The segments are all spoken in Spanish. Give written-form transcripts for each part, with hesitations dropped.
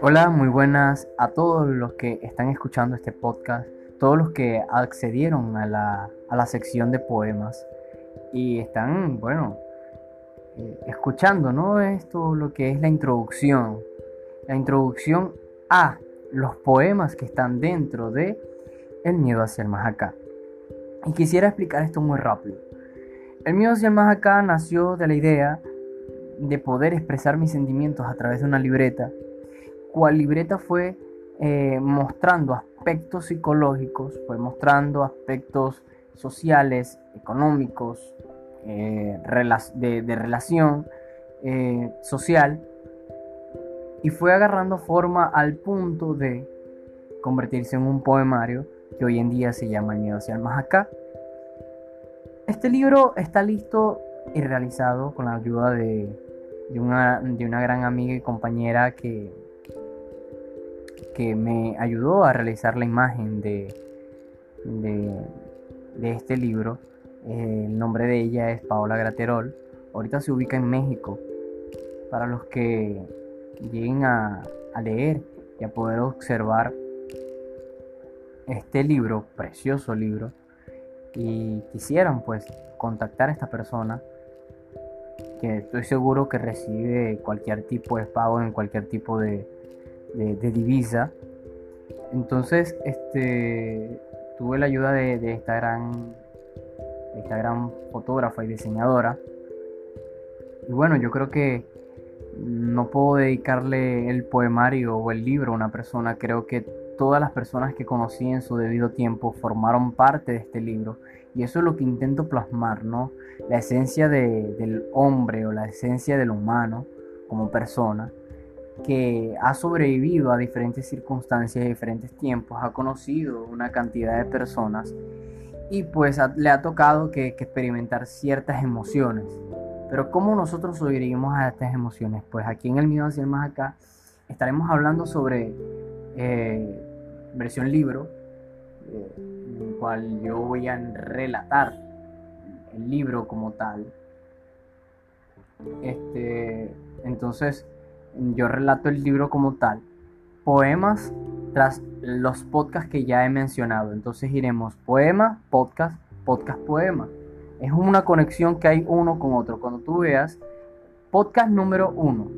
Hola, muy buenas a todos los que están escuchando este podcast, todos los que accedieron a la sección de poemas y están, escuchando, ¿no? Esto, lo que es la introducción a los poemas que están dentro de El Miedo Hacia el Más Acá. Y quisiera explicar esto muy rápido. El Miedo Hacia el Más Acá nació de la idea de poder expresar mis sentimientos a través de una libreta, cual libreta fue mostrando aspectos psicológicos, fue mostrando aspectos sociales, económicos, de relación social, y fue agarrando forma al punto de convertirse en un poemario que hoy en día se llama El Miedo Hacia el Más Acá. Este libro está listo y realizado con la ayuda de una gran amiga y compañera que me ayudó a realizar la imagen de este libro. El nombre de ella es Paola Graterol. Ahorita se ubica en México. Para los que lleguen a leer y a poder observar este libro, precioso libro, y quisieran pues contactar a esta persona, que estoy seguro que recibe cualquier tipo de pago en cualquier tipo de divisa. Entonces tuve la ayuda de esta gran fotógrafa y diseñadora, y yo creo que no puedo dedicarle el poemario o el libro a una persona. Creo que todas las personas que conocí en su debido tiempo formaron parte de este libro, y eso es lo que intento plasmar, ¿no? La esencia del hombre, o la esencia del humano como persona, que ha sobrevivido a diferentes circunstancias y diferentes tiempos, ha conocido una cantidad de personas y pues le ha tocado que experimentar ciertas emociones. Pero ¿cómo nosotros sobrevivimos a estas emociones? Pues aquí en El Miedo Hacia el Más Acá estaremos hablando sobre versión libro, en el cual yo voy a relatar el libro como tal. Entonces yo relato el libro como tal, poemas tras los podcasts que ya he mencionado. Entonces iremos poema, podcast, poema. Es una conexión que hay uno con otro. Cuando tú veas podcast número 1,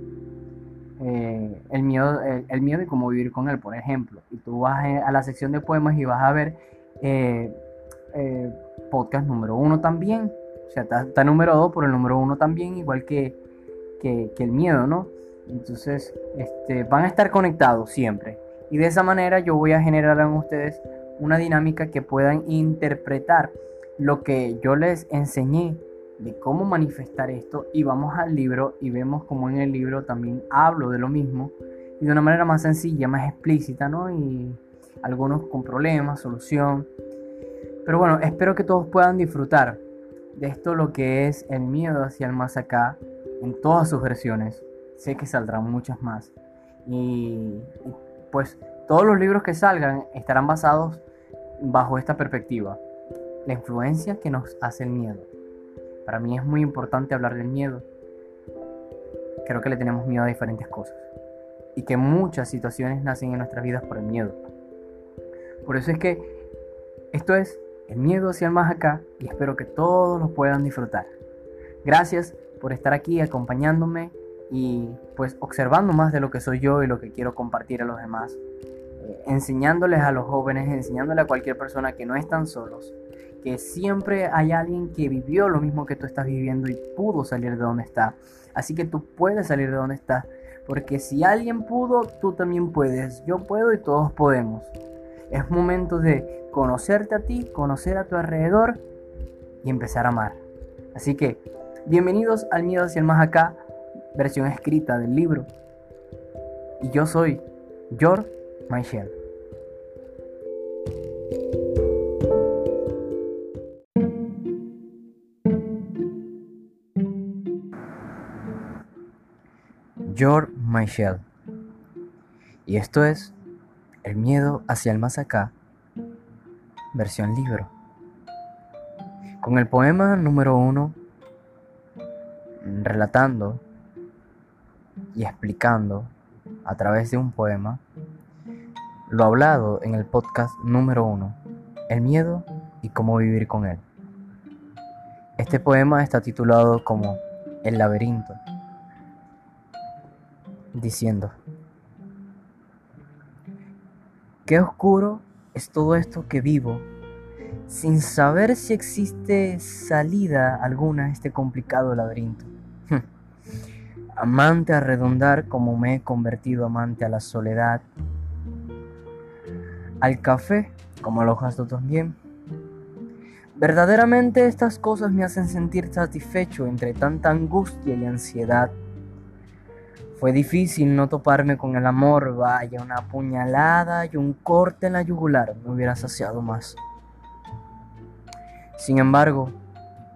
el miedo y cómo vivir con él, por ejemplo, y tú vas a la sección de poemas y vas a ver podcast número 1 también. O sea, está número 2 por el número 1 también, igual que el miedo, ¿no? Entonces van a estar conectados siempre, y de esa manera yo voy a generar en ustedes una dinámica que puedan interpretar lo que yo les enseñé de cómo manifestar esto. Y vamos al libro y vemos cómo en el libro también hablo de lo mismo, y de una manera más sencilla, más explícita, ¿no? Y algunos con problemas, solución. Pero espero que todos puedan disfrutar de esto, lo que es El Miedo Hacia el Más Acá, en todas sus versiones. Sé que saldrán muchas más, y pues todos los libros que salgan estarán basados bajo esta perspectiva: la influencia que nos hace el miedo. Para mí es muy importante hablar del miedo. Creo que le tenemos miedo a diferentes cosas, y que muchas situaciones nacen en nuestras vidas por el miedo. Por eso es que esto es El Miedo Hacia el Más Acá, y espero que todos los puedan disfrutar. Gracias por estar aquí acompañándome, y pues observando más de lo que soy yo y lo que quiero compartir a los demás, enseñándoles a los jóvenes, enseñándole a cualquier persona que no están solos, que siempre hay alguien que vivió lo mismo que tú estás viviendo y pudo salir de donde está. Así que tú puedes salir de donde estás, porque si alguien pudo, tú también puedes. Yo puedo y todos podemos. Es momento de conocerte a ti, conocer a tu alrededor y empezar a amar. Así que bienvenidos al Miedo Hacia el Más Acá, versión escrita del libro. Y yo soy George Michel. George Michel. Y esto es El Miedo Hacia el Más Acá, versión libro, con el poema número 1, relatando y explicando a través de un poema, lo hablado en el podcast número 1, El miedo y cómo vivir con él. Este poema está titulado como El laberinto, diciendo: qué oscuro es todo esto que vivo, sin saber si existe salida alguna a este complicado laberinto. Amante a redundar como me he convertido, amante a la soledad, al café como lo gasto también. Verdaderamente estas cosas me hacen sentir satisfecho entre tanta angustia y ansiedad. Fue difícil no toparme con el amor, vaya, una puñalada y un corte en la yugular me hubiera saciado más. Sin embargo,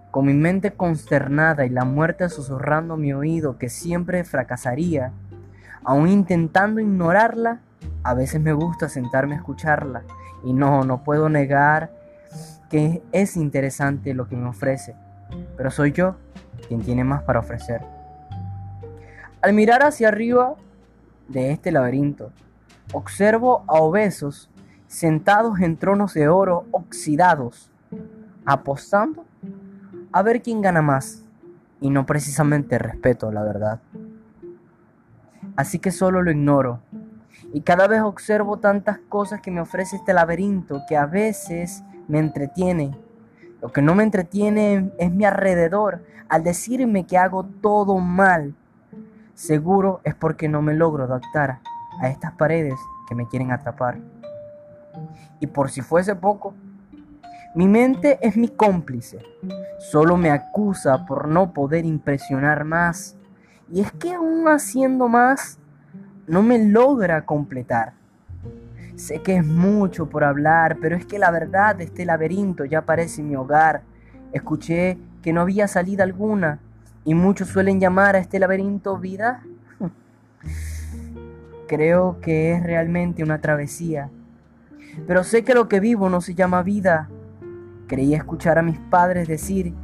con mi mente consternada y la muerte susurrando a mi oído que siempre fracasaría, aún intentando ignorarla, a veces me gusta sentarme a escucharla, y no puedo negar que es interesante lo que me ofrece, pero soy yo quien tiene más para ofrecer. Al mirar hacia arriba de este laberinto, observo a obesos sentados en tronos de oro oxidados, apostando a ver quién gana más, y no precisamente respeto la verdad. Así que solo lo ignoro, y cada vez observo tantas cosas que me ofrece este laberinto que a veces me entretiene. Lo que no me entretiene es mi alrededor, al decirme que hago todo mal. Seguro es porque no me logro adaptar a estas paredes que me quieren atrapar. Y por si fuese poco, mi mente es mi cómplice, solo me acusa por no poder impresionar más, y es que aún haciendo más, no me logra completar. Sé que es mucho por hablar, pero es que la verdad de este laberinto ya parece mi hogar. Escuché que no había salida alguna, y muchos suelen llamar a este laberinto vida. Creo que es realmente una travesía, pero sé que lo que vivo no se llama vida. Creí escuchar a mis padres decir: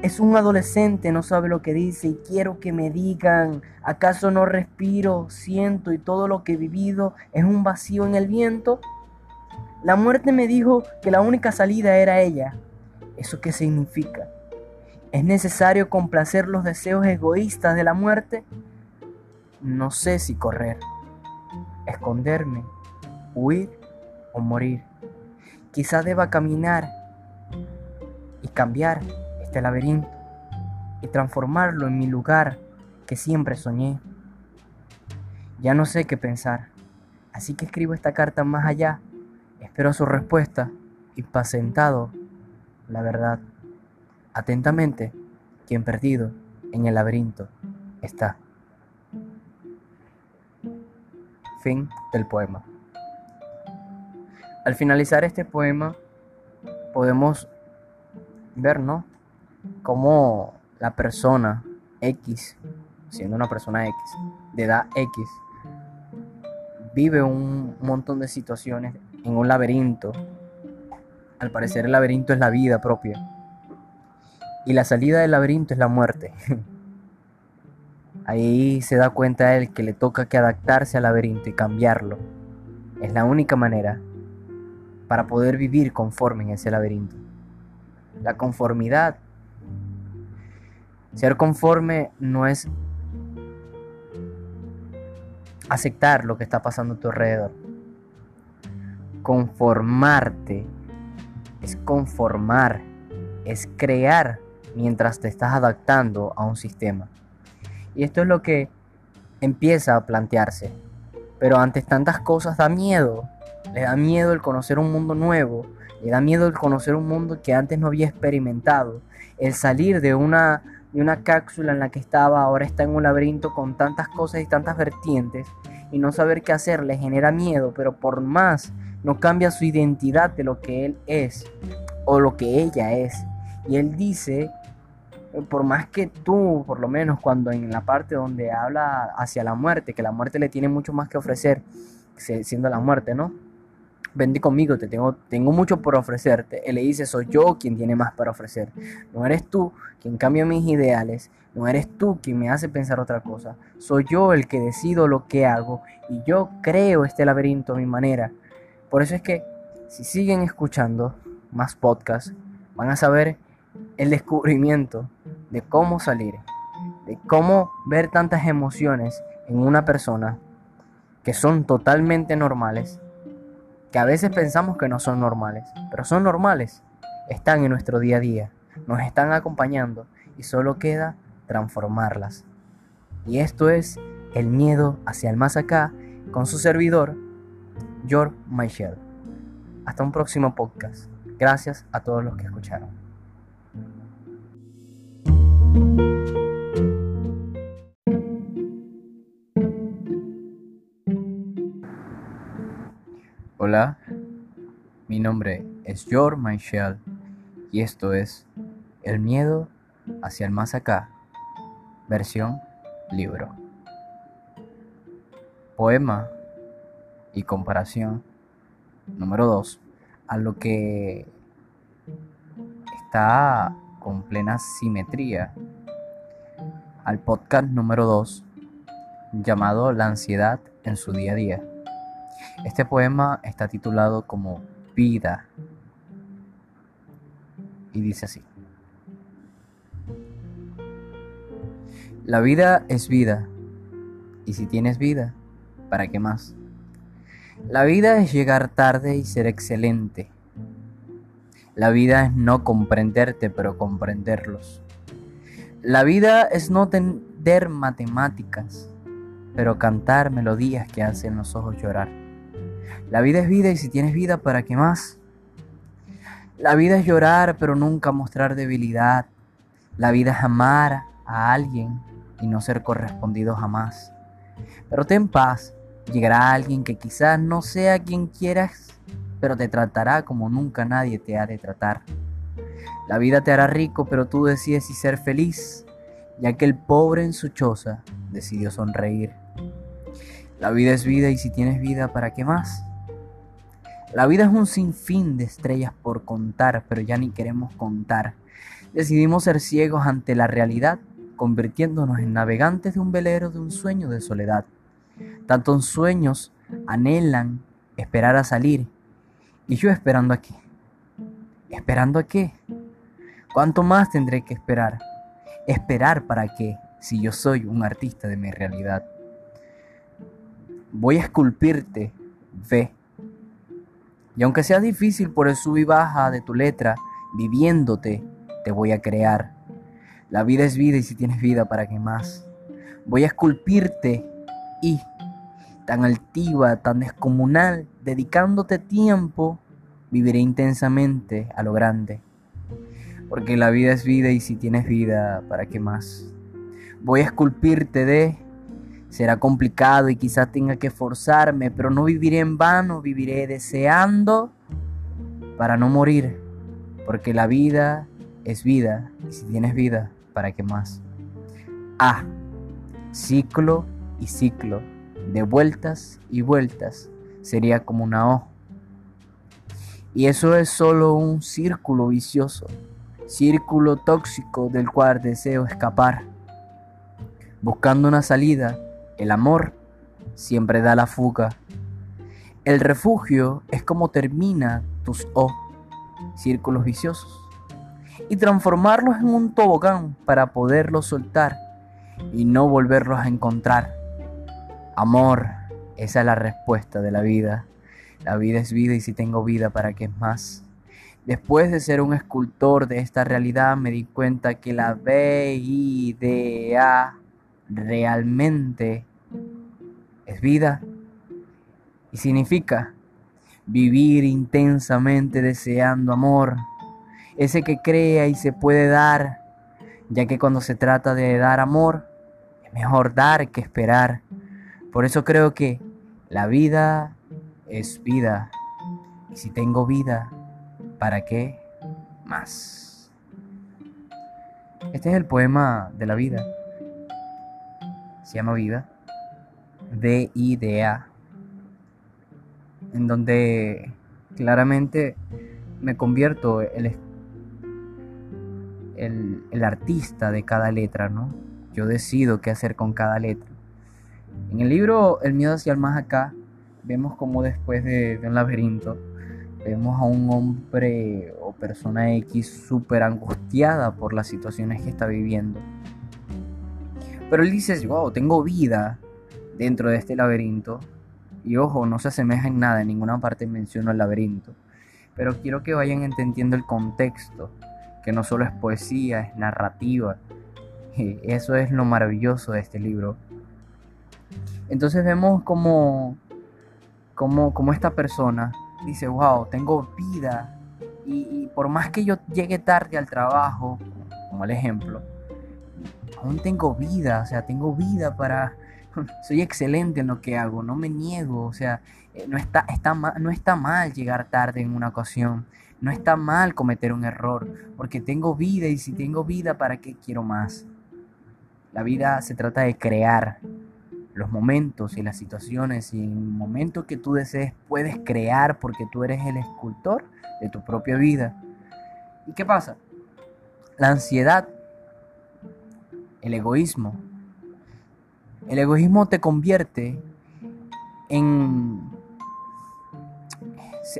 es un adolescente, no sabe lo que dice, y quiero que me digan: ¿acaso no respiro, siento, y todo lo que he vivido es un vacío en el viento? La muerte me dijo que la única salida era ella. ¿Eso qué significa? ¿Es necesario complacer los deseos egoístas de la muerte? No sé si correr, esconderme, huir o morir. Quizá deba caminar y cambiar este laberinto y transformarlo en mi lugar que siempre soñé. Ya no sé qué pensar, así que escribo esta carta más allá. Espero su respuesta, impacientado, la verdad. Atentamente, quien perdido en el laberinto está. Fin del poema. Al finalizar este poema, podemos ver, ¿no?, cómo la persona X, siendo una persona X, de edad X, vive un montón de situaciones en un laberinto. Al parecer el laberinto es la vida propia, y la salida del laberinto es la muerte. Ahí se da cuenta él que le toca que adaptarse al laberinto y cambiarlo. Es la única manera para poder vivir conforme en ese laberinto. La conformidad. Ser conforme no es aceptar lo que está pasando a tu alrededor. Conformarte es conformar, es crear mientras te estás adaptando a un sistema. Y esto es lo que empieza a plantearse. Pero ante tantas cosas da miedo. Le da miedo el conocer un mundo nuevo. Le da miedo el conocer un mundo que antes no había experimentado. El salir de una cápsula en la que estaba, ahora está en un laberinto con tantas cosas y tantas vertientes, y no saber qué hacer le genera miedo, pero por más no cambia su identidad de lo que él es o lo que ella es. Y él dice, por más que tú, por lo menos cuando en la parte donde habla hacia la muerte, que la muerte le tiene mucho más que ofrecer, siendo la muerte, ¿no?, vente conmigo, tengo mucho por ofrecerte. Él le dice, soy yo quien tiene más para ofrecer. No eres tú quien cambia mis ideales, no eres tú quien me hace pensar otra cosa. Soy yo el que decido lo que hago y yo creo este laberinto a mi manera. Por eso es que si siguen escuchando más podcasts, van a saber el descubrimiento de cómo salir, de cómo ver tantas emociones en una persona que son totalmente normales, que a veces pensamos que no son normales, pero son normales, están en nuestro día a día, nos están acompañando y solo queda transformarlas. Y esto es El Miedo Hacia el Más Acá con su servidor, George Michel. Hasta un próximo podcast. Gracias a todos los que escucharon. Hola, mi nombre es George Michel y esto es El Miedo Hacia el Más Acá, versión libro. Poema y comparación número 2, a lo que está con plena simetría al podcast número 2, llamado La ansiedad en su día a día. Este poema está titulado como Vida y dice así. La vida es vida, y si tienes vida, ¿para qué más? La vida es llegar tarde y ser excelente. La vida es no comprenderte, pero comprenderlos. La vida es no tener matemáticas, pero cantar melodías que hacen los ojos llorar. La vida es vida y si tienes vida, ¿para qué más? La vida es llorar pero nunca mostrar debilidad. La vida es amar a alguien y no ser correspondido jamás. Pero ten paz, llegará alguien que quizás no sea quien quieras, pero te tratará como nunca nadie te ha de tratar. La vida te hará rico pero tú decides si ser feliz, ya que el pobre en su choza decidió sonreír. La vida es vida y si tienes vida, ¿para qué más? La vida es un sinfín de estrellas por contar, pero ya ni queremos contar. Decidimos ser ciegos ante la realidad, convirtiéndonos en navegantes de un velero de un sueño de soledad. Tantos sueños anhelan esperar a salir. ¿Y yo esperando aquí? ¿Esperando a qué? ¿Cuánto más tendré que esperar? ¿Esperar para qué? Si yo soy un artista de mi realidad. Voy a esculpirte, ve. Y aunque sea difícil por el sub y baja de tu letra, viviéndote, te voy a crear. La vida es vida y si tienes vida, ¿para qué más? Voy a esculpirte y, tan altiva, tan descomunal, dedicándote tiempo, viviré intensamente a lo grande. Porque la vida es vida y si tienes vida, ¿para qué más? Voy a esculpirte de... Será complicado y quizás tenga que forzarme, pero no viviré en vano, viviré deseando para no morir, porque la vida es vida, y si tienes vida, ¿para qué más? Ah, ciclo y ciclo, de vueltas y vueltas, sería como una O. Y eso es solo un círculo vicioso, círculo tóxico del cual deseo escapar, buscando una salida. El amor siempre da la fuga. El refugio es como termina tus O, círculos viciosos, y transformarlos en un tobogán para poderlos soltar y no volverlos a encontrar. Amor, esa es la respuesta de la vida. La vida es vida y si tengo vida, ¿para qué más? Después de ser un escultor de esta realidad, me di cuenta que la vida realmente es vida y significa vivir intensamente deseando amor, ese que crea y se puede dar, ya que cuando se trata de dar amor es mejor dar que esperar. Por eso creo que la vida es vida y si tengo vida, ¿para qué más? Este es el poema de la vida. Se llama Vida, D-I-D-A, en donde claramente me convierto el artista de cada letra, ¿no? Yo decido qué hacer con cada letra. En el libro El Miedo Hacia el Más Acá, vemos como después de un laberinto, vemos a un hombre o persona X súper angustiada por las situaciones que está viviendo. Pero él dice, wow, tengo vida dentro de este laberinto. Y ojo, no se asemeja en nada, en ninguna parte menciono el laberinto. Pero quiero que vayan entendiendo el contexto, que no solo es poesía, es narrativa. Eso es lo maravilloso de este libro. Entonces vemos como esta persona dice, wow, tengo vida, y por más que yo llegue tarde al trabajo, como el ejemplo, aún tengo vida, o sea, tengo vida para... Soy excelente en lo que hago, no me niego, o sea, no está mal llegar tarde en una ocasión, no está mal cometer un error, porque tengo vida, y si tengo vida, ¿para qué quiero más? La vida se trata de crear los momentos y las situaciones, y en el momento que tú desees puedes crear, porque tú eres el escultor de tu propia vida. ¿Y qué pasa? La ansiedad, el egoísmo te convierte en...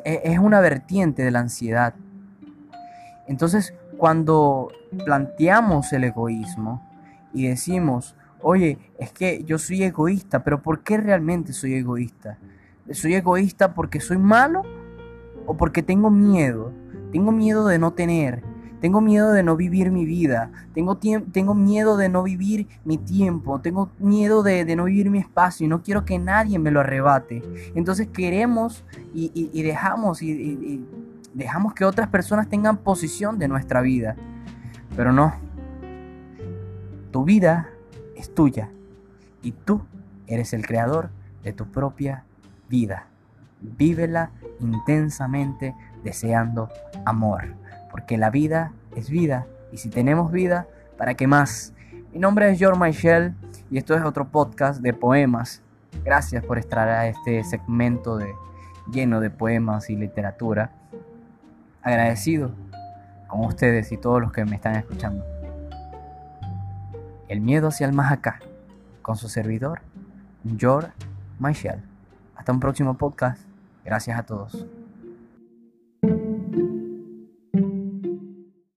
es una vertiente de la ansiedad. Entonces, cuando planteamos el egoísmo y decimos, oye, es que yo soy egoísta, pero ¿por qué realmente soy egoísta? ¿Soy egoísta porque soy malo o porque tengo miedo? Tengo miedo de no tener, tengo miedo de no vivir mi vida, tengo miedo de no vivir mi tiempo, tengo miedo de no vivir mi espacio y no quiero que nadie me lo arrebate. Entonces queremos y dejamos, y dejamos que otras personas tengan posesión de nuestra vida, pero no. Tu vida es tuya y tú eres el creador de tu propia vida. Vívela intensamente deseando amor, porque la vida es vida y si tenemos vida, ¿para qué más? Mi nombre es George Michel y esto es otro podcast de poemas. Gracias por estar a este segmento lleno de poemas y literatura. Agradecido con ustedes y todos los que me están escuchando. El miedo hacia el más acá, con su servidor, George Michel. Hasta un próximo podcast. Gracias a todos.